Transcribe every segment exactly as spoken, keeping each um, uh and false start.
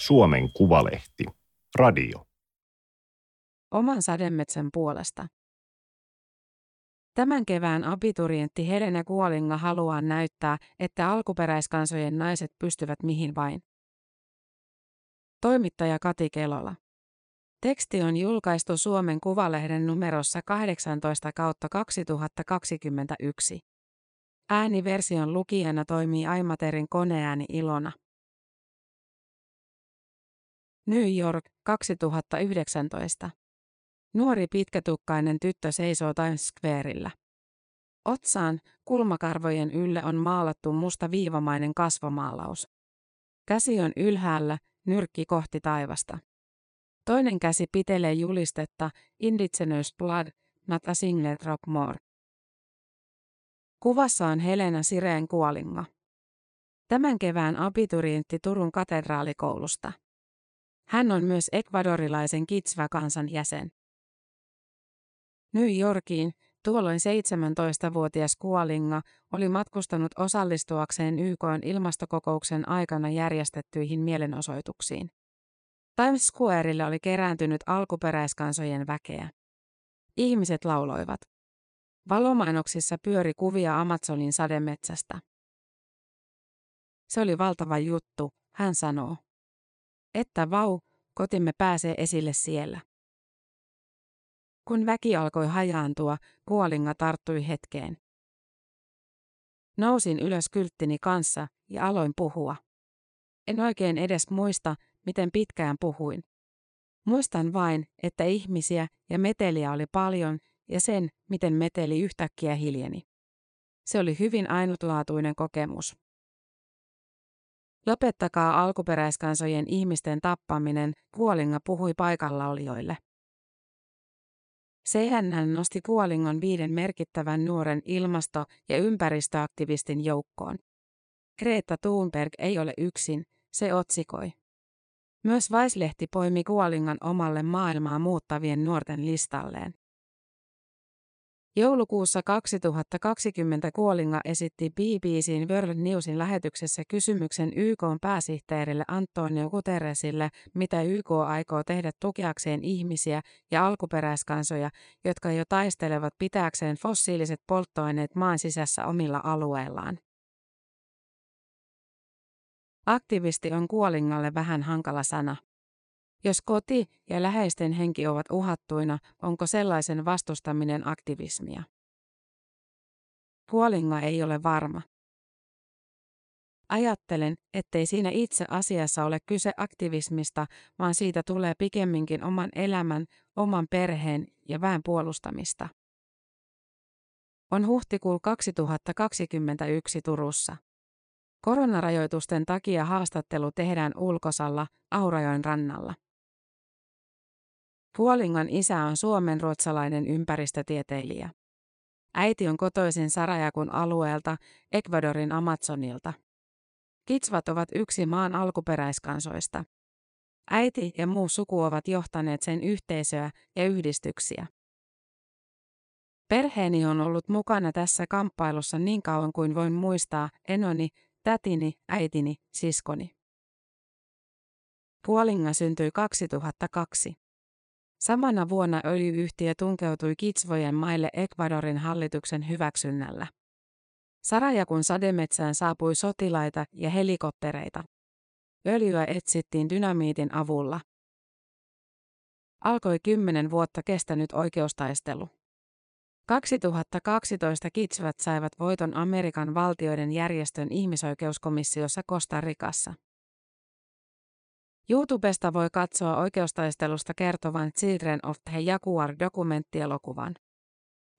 Suomen Kuvalehti. Radio. Oman sademetsän puolesta. Tämän kevään abiturientti Helena Gualinga haluaa näyttää, että alkuperäiskansojen naiset pystyvät mihin vain. Toimittaja Kati Kelola. Teksti on julkaistu Suomen Kuvalehden numerossa kahdeksantoista kautta kaksituhattakaksikymmentäyksi. Ääniversion lukijana toimii Aimaterin koneääni Ilona. New York, kaksituhattayhdeksäntoista. Nuori pitkätukkainen tyttö seisoo Times Squarella. Otsaan, kulmakarvojen ylle on maalattu musta viivamainen kasvomaalaus. Käsi on ylhäällä, nyrkki kohti taivasta. Toinen käsi pitelee julistetta Indigenous Blood, Not a Single Drop More. Kuvassa on Helena Sireen Gualinga. Tämän kevään abiturientti Turun katedraalikoulusta. Hän on myös ekvadorilaisen Kichwa-kansan jäsen. New Yorkiin tuolloin seitsemäntoistavuotias Gualinga oli matkustanut osallistuakseen Y K:n ilmastokokouksen aikana järjestettyihin mielenosoituksiin. Times Squarelle oli kerääntynyt alkuperäiskansojen väkeä. Ihmiset lauloivat. Valomainoksissa pyöri kuvia Amazonin sademetsästä. Se oli valtava juttu, hän sanoo. Että vau, kotimme pääsee esille siellä. Kun väki alkoi hajaantua, Gualinga tarttui hetkeen. Nousin ylös kylttini kanssa ja aloin puhua. En oikein edes muista, miten pitkään puhuin. Muistan vain, että ihmisiä ja meteliä oli paljon ja sen, miten meteli yhtäkkiä hiljeni. Se oli hyvin ainutlaatuinen kokemus. Lopettakaa alkuperäiskansojen ihmisten tappaminen, Gualinga puhui paikallaolijoille. C N N nosti Gualingan viiden merkittävän nuoren ilmasto- ja ympäristöaktivistin joukkoon. Greta Thunberg ei ole yksin, se otsikoi. Myös Vice-lehti poimi Gualingan omalle maailmaa muuttavien nuorten listalleen. Joulukuussa kaksituhattakaksikymmentä Gualinga esitti B B C:n World Newsin lähetyksessä kysymyksen Y K:n pääsihteerille Antonio Guterresille, mitä Y K aikoo tehdä tukeakseen ihmisiä ja alkuperäiskansoja, jotka jo taistelevat pitääkseen fossiiliset polttoaineet maan sisässä omilla alueillaan. Aktivisti on Gualingalle vähän hankala sana. Jos koti ja läheisten henki ovat uhattuina, onko sellaisen vastustaminen aktivismia? Gualinga ei ole varma. Ajattelen, ettei siinä itse asiassa ole kyse aktivismista, vaan siitä tulee pikemminkin oman elämän, oman perheen ja väen puolustamista. On huhtikuu kaksituhattakaksikymmentäyksi Turussa. Koronarajoitusten takia haastattelu tehdään ulkosalla, Aurajoen rannalla. Gualingan isä on suomenruotsalainen ympäristötieteilijä. Äiti on kotoisin Sarayakun alueelta, Ecuadorin Amazonilta. Kichwat ovat yksi maan alkuperäiskansoista. Äiti ja muu suku ovat johtaneet sen yhteisöä ja yhdistyksiä. Perheeni on ollut mukana tässä kamppailussa niin kauan kuin voin muistaa enoni, tätini, äitini, siskoni. Gualinga syntyi kaksituhattakaksi. Samana vuonna öljy-yhtiö tunkeutui Kichwojen maille Ecuadorin hallituksen hyväksynnällä. Sarayakun sademetsään saapui sotilaita ja helikoptereita. Öljyä etsittiin dynamiitin avulla. Alkoi kymmenen vuotta kestänyt oikeustaistelu. kaksituhattakaksitoista Kichwat saivat voiton Amerikan valtioiden järjestön ihmisoikeuskomissiossa Costa Ricassa. YouTubesta voi katsoa oikeustaistelusta kertovan Children of the Jaguar-dokumenttielokuvan.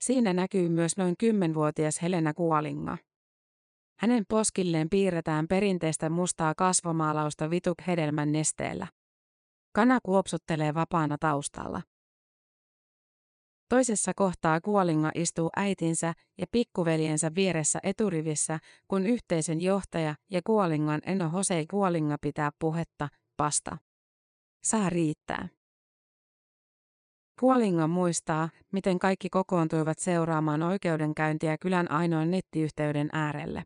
Siinä näkyy myös noin kymmenvuotias Helena Gualinga. Hänen poskilleen piirretään perinteistä mustaa kasvomaalausta vituk-hedelmän nesteellä. Kana kuopsuttelee vapaana taustalla. Toisessa kohtaa Gualinga istuu äitinsä ja pikkuveljensä vieressä eturivissä, kun yhteisen johtaja ja Gualingan eno José Gualinga pitää puhetta, pasta. Saa riittää. Gualinga muistaa, miten kaikki kokoontuivat seuraamaan oikeudenkäyntiä kylän ainoan nettiyhteyden äärelle.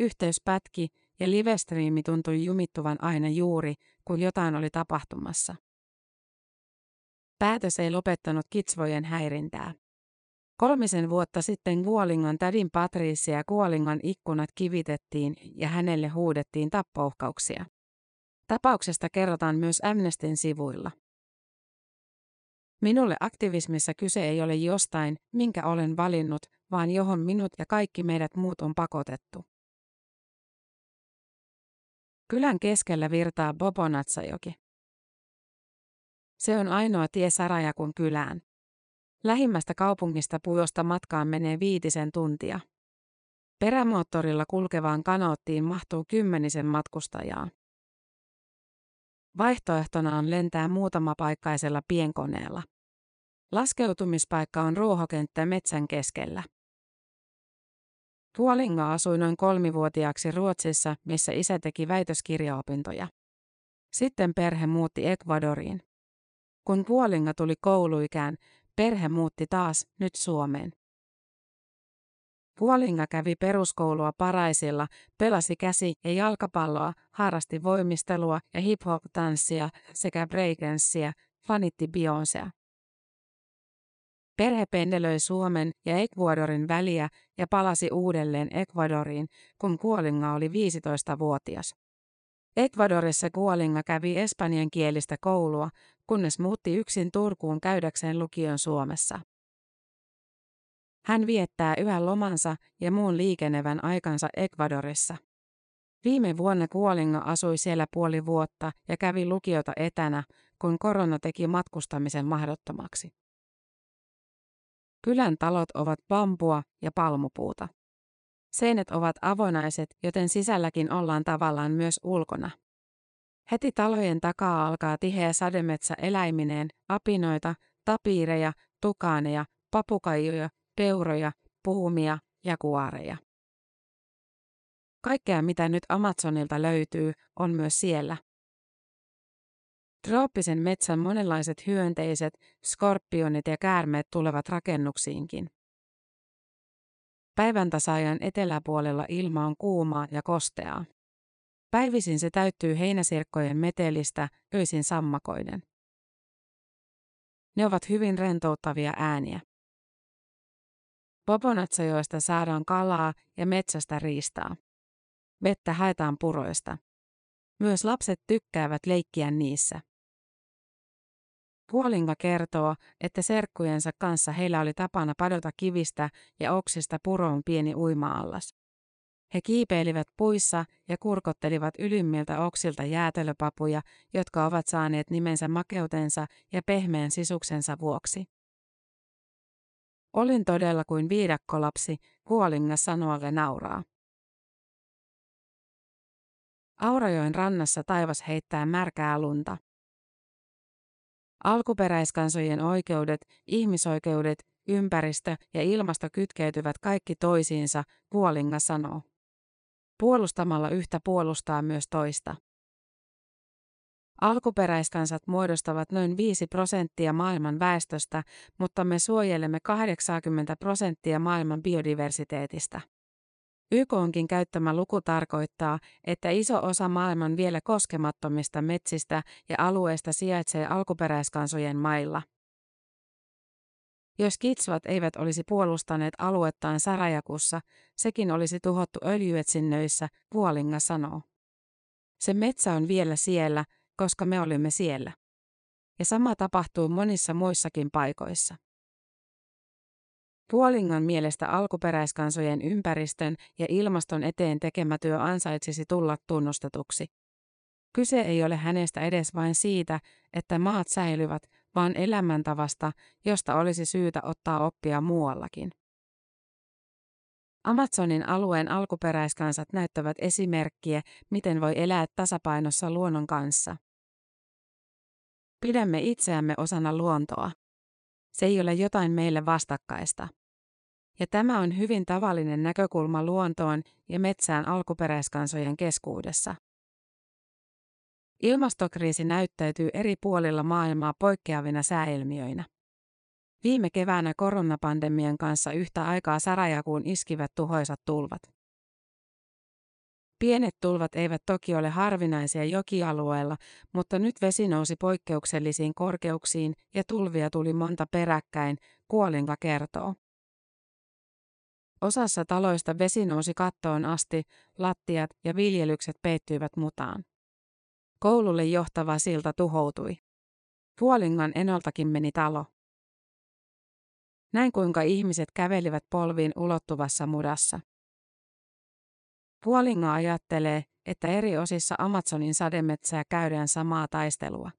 Yhteys pätki ja livestriimi tuntui jumittuvan aina juuri, kun jotain oli tapahtumassa. Päätös ei lopettanut kichwojen häirintää. Kolmisen vuotta sitten Gualingan tädin Patrice ja Gualingan ikkunat kivitettiin ja hänelle huudettiin tappouhkauksia. Tapauksesta kerrotaan myös Amnestyn sivuilla. Minulle aktivismissa kyse ei ole jostain, minkä olen valinnut, vaan johon minut ja kaikki meidät muut on pakotettu. Kylän keskellä virtaa Bobonaza-joki. Se on ainoa tie Sarayakun kylään. Lähimmästä kaupungista Pujosta matkaan menee viitisen tuntia. Perämoottorilla kulkevaan kanoottiin mahtuu kymmenisen matkustajaa. Vaihtoehtona on lentää muutamapaikkaisella pienkoneella. Laskeutumispaikka on ruohokenttä metsän keskellä. Gualinga asui noin kolmivuotiaaksi Ruotsissa, missä isä teki väitöskirjaopintoja. Sitten perhe muutti Ecuadoriin. Kun Gualinga tuli kouluikään, perhe muutti taas, nyt Suomeen. Gualinga kävi peruskoulua Paraisilla, pelasi käsi- ja jalkapalloa, harrasti voimistelua ja hip-hop-tanssia sekä breakdanssia, fanitti Beyoncéa. Perhe pendelöi Suomen ja Ecuadorin väliä ja palasi uudelleen Ecuadoriin, kun Gualinga oli viisitoistavuotias. Ecuadorissa Gualinga kävi espanjankielistä koulua, kunnes muutti yksin Turkuun käydäkseen lukion Suomessa. Hän viettää yhä lomansa ja muun liikenevän aikansa Ecuadorissa. Viime vuonna Gualinga asui siellä puoli vuotta ja kävi lukiota etänä, kun korona teki matkustamisen mahdottomaksi. Kylän talot ovat pampua ja palmupuuta. Seinät ovat avonaiset, joten sisälläkin ollaan tavallaan myös ulkona. Heti talojen takaa alkaa tiheä sademetsä eläimineen, apinoita, tapiireja, tukaaneja, papukaijuja, peuroja, puumia ja kuareja. Kaikkea mitä nyt Amazonilta löytyy, on myös siellä. Trooppisen metsän monenlaiset hyönteiset, skorpionit ja käärmeet tulevat rakennuksiinkin. Päiväntasaajan eteläpuolella ilma on kuumaa ja kosteaa. Päivisin se täyttyy heinäsirkkojen metelistä, öisin sammakoiden. Ne ovat hyvin rentouttavia ääniä. Bobonazajoista saadaan kalaa ja metsästä riistaa. Vettä haetaan puroista. Myös lapset tykkäävät leikkiä niissä. Gualinga kertoo, että serkkujensa kanssa heillä oli tapana padota kivistä ja oksista puroon pieni uima-allas. He kiipeilivät puissa ja kurkottelivat ylimmiltä oksilta jäätelöpapuja, jotka ovat saaneet nimensä makeutensa ja pehmeän sisuksensa vuoksi. Olin todella kuin viidakkolapsi, Gualinga sanoo ja nauraa. Aurajoen rannassa taivas heittää märkää lunta. Alkuperäiskansojen oikeudet, ihmisoikeudet, ympäristö ja ilmasto kytkeytyvät kaikki toisiinsa, Gualinga sanoo. Puolustamalla yhtä puolustaa myös toista. Alkuperäiskansat muodostavat noin viisi prosenttia maailman väestöstä, mutta me suojelemme kahdeksankymmentä prosenttia maailman biodiversiteetistä. Y K:nkin käyttämä luku tarkoittaa, että iso osa maailman vielä koskemattomista metsistä ja alueista sijaitsee alkuperäiskansojen mailla. Jos kichwat eivät olisi puolustaneet aluettaan Sarayakussa, sekin olisi tuhottu öljyetsinnöissä, Gualinga sanoo. Se metsä on vielä siellä, koska me olimme siellä. Ja sama tapahtuu monissa muissakin paikoissa. Gualingan mielestä alkuperäiskansojen ympäristön ja ilmaston eteen tekemä työ ansaitsisi tulla tunnustetuksi. Kyse ei ole hänestä edes vain siitä, että maat säilyvät, vaan elämäntavasta, josta olisi syytä ottaa oppia muuallakin. Amazonin alueen alkuperäiskansat näyttävät esimerkkiä, miten voi elää tasapainossa luonnon kanssa. Pidämme itseämme osana luontoa. Se ei ole jotain meille vastakkaista. Ja tämä on hyvin tavallinen näkökulma luontoon ja metsään alkuperäiskansojen keskuudessa. Ilmastokriisi näyttäytyy eri puolilla maailmaa poikkeavina sääilmiöinä. Viime keväänä koronapandemian kanssa yhtä aikaa Sarayakuun iskivät tuhoisat tulvat. Pienet tulvat eivät toki ole harvinaisia jokialueella, mutta nyt vesi nousi poikkeuksellisiin korkeuksiin ja tulvia tuli monta peräkkäin, Gualinga kertoo. Osassa taloista vesi nousi kattoon asti, lattiat ja viljelykset peittyivät mutaan. Koululle johtava silta tuhoutui. Gualingan enoltakin meni talo. Näin kuinka ihmiset kävelivät polviin ulottuvassa mudassa. Gualinga ajattelee, että eri osissa Amazonin sademetsää käydään samaa taistelua.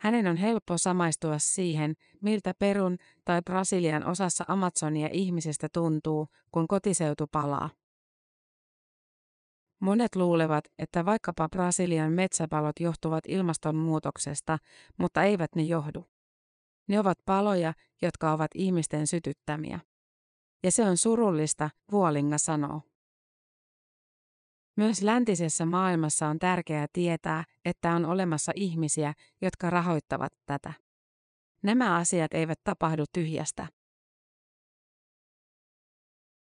Hänen on helppo samaistua siihen, miltä Perun tai Brasilian osassa Amazonia ihmisestä tuntuu, kun kotiseutu palaa. Monet luulevat, että vaikkapa Brasilian metsäpalot johtuvat ilmastonmuutoksesta, mutta eivät ne johdu. Ne ovat paloja, jotka ovat ihmisten sytyttämiä. Ja se on surullista, Gualinga sanoo. Myös läntisessä maailmassa on tärkeää tietää, että on olemassa ihmisiä, jotka rahoittavat tätä. Nämä asiat eivät tapahdu tyhjästä.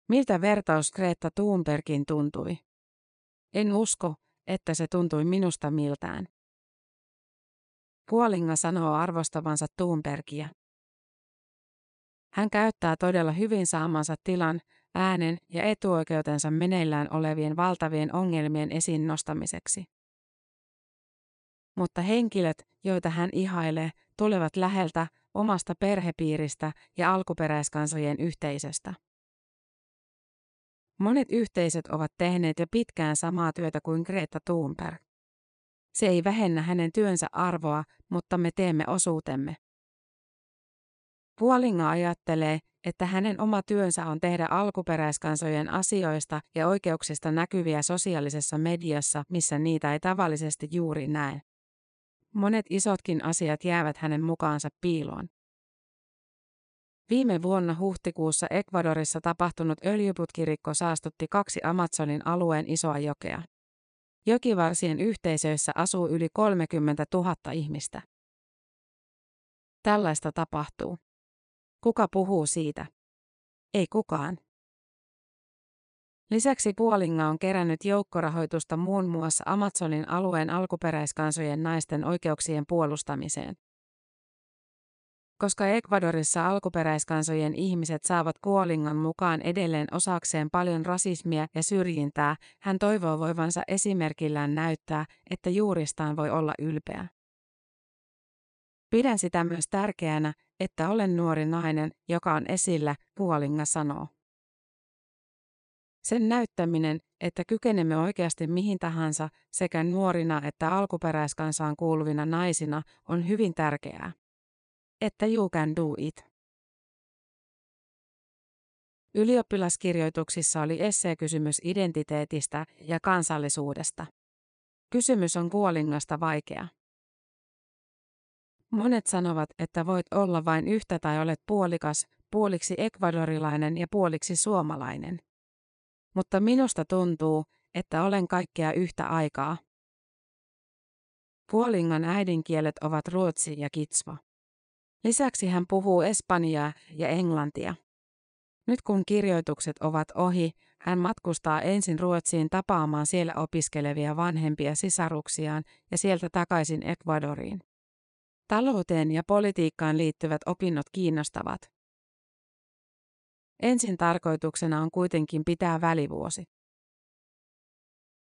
Miltä vertaus Greta Thunbergin tuntui? En usko, että se tuntui minusta miltään. Gualinga sanoo arvostavansa Thunbergia. Hän käyttää todella hyvin saamansa tilan, äänen ja etuoikeutensa meneillään olevien valtavien ongelmien esiin nostamiseksi. Mutta henkilöt, joita hän ihailee, tulevat läheltä, omasta perhepiiristä ja alkuperäiskansojen yhteisöstä. Monet yhteisöt ovat tehneet jo pitkään samaa työtä kuin Greta Thunberg. Se ei vähennä hänen työnsä arvoa, mutta me teemme osuutemme. Gualinga ajattelee, että hänen oma työnsä on tehdä alkuperäiskansojen asioista ja oikeuksista näkyviä sosiaalisessa mediassa, missä niitä ei tavallisesti juuri näe. Monet isotkin asiat jäävät hänen mukaansa piiloon. Viime vuonna huhtikuussa Ecuadorissa tapahtunut öljyputkirikko saastutti kaksi Amazonin alueen isoa jokea. Jokivarsien yhteisöissä asuu yli kolmekymmentätuhatta ihmistä. Tällaista tapahtuu. Kuka puhuu siitä? Ei kukaan. Lisäksi Gualinga on kerännyt joukkorahoitusta muun muassa Amazonin alueen alkuperäiskansojen naisten oikeuksien puolustamiseen. Koska Ecuadorissa alkuperäiskansojen ihmiset saavat Gualingan mukaan edelleen osakseen paljon rasismia ja syrjintää, hän toivoo voivansa esimerkillään näyttää, että juuristaan voi olla ylpeä. Pidän sitä myös tärkeänä, että olen nuori nainen, joka on esillä, Gualinga sanoo. Sen näyttäminen, että kykenemme oikeasti mihin tahansa sekä nuorina että alkuperäiskansaan kuuluvina naisina, on hyvin tärkeää. Että you can do it. Ylioppilaskirjoituksissa oli esseekysymys identiteetistä ja kansallisuudesta. Kysymys on Gualingasta vaikea. Monet sanovat, että voit olla vain yhtä tai olet puolikas, puoliksi ekvadorilainen ja puoliksi suomalainen. Mutta minusta tuntuu, että olen kaikkea yhtä aikaa. Gualingan äidinkielet ovat ruotsi ja kichwa. Lisäksi hän puhuu espanjaa ja englantia. Nyt kun kirjoitukset ovat ohi, hän matkustaa ensin Ruotsiin tapaamaan siellä opiskelevia vanhempia sisaruksiaan ja sieltä takaisin Ecuadoriin. Talouteen ja politiikkaan liittyvät opinnot kiinnostavat. Ensin tarkoituksena on kuitenkin pitää välivuosi.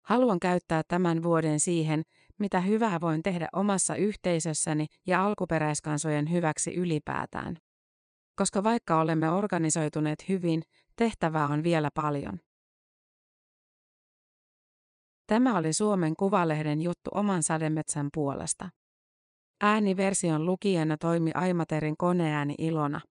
Haluan käyttää tämän vuoden siihen, mitä hyvää voin tehdä omassa yhteisössäni ja alkuperäiskansojen hyväksi ylipäätään. Koska vaikka olemme organisoituneet hyvin, tehtävää on vielä paljon. Tämä oli Suomen Kuvalehden juttu oman sademetsän puolesta. Ääniversion lukijana toimi Aimaterin koneääni Ilona.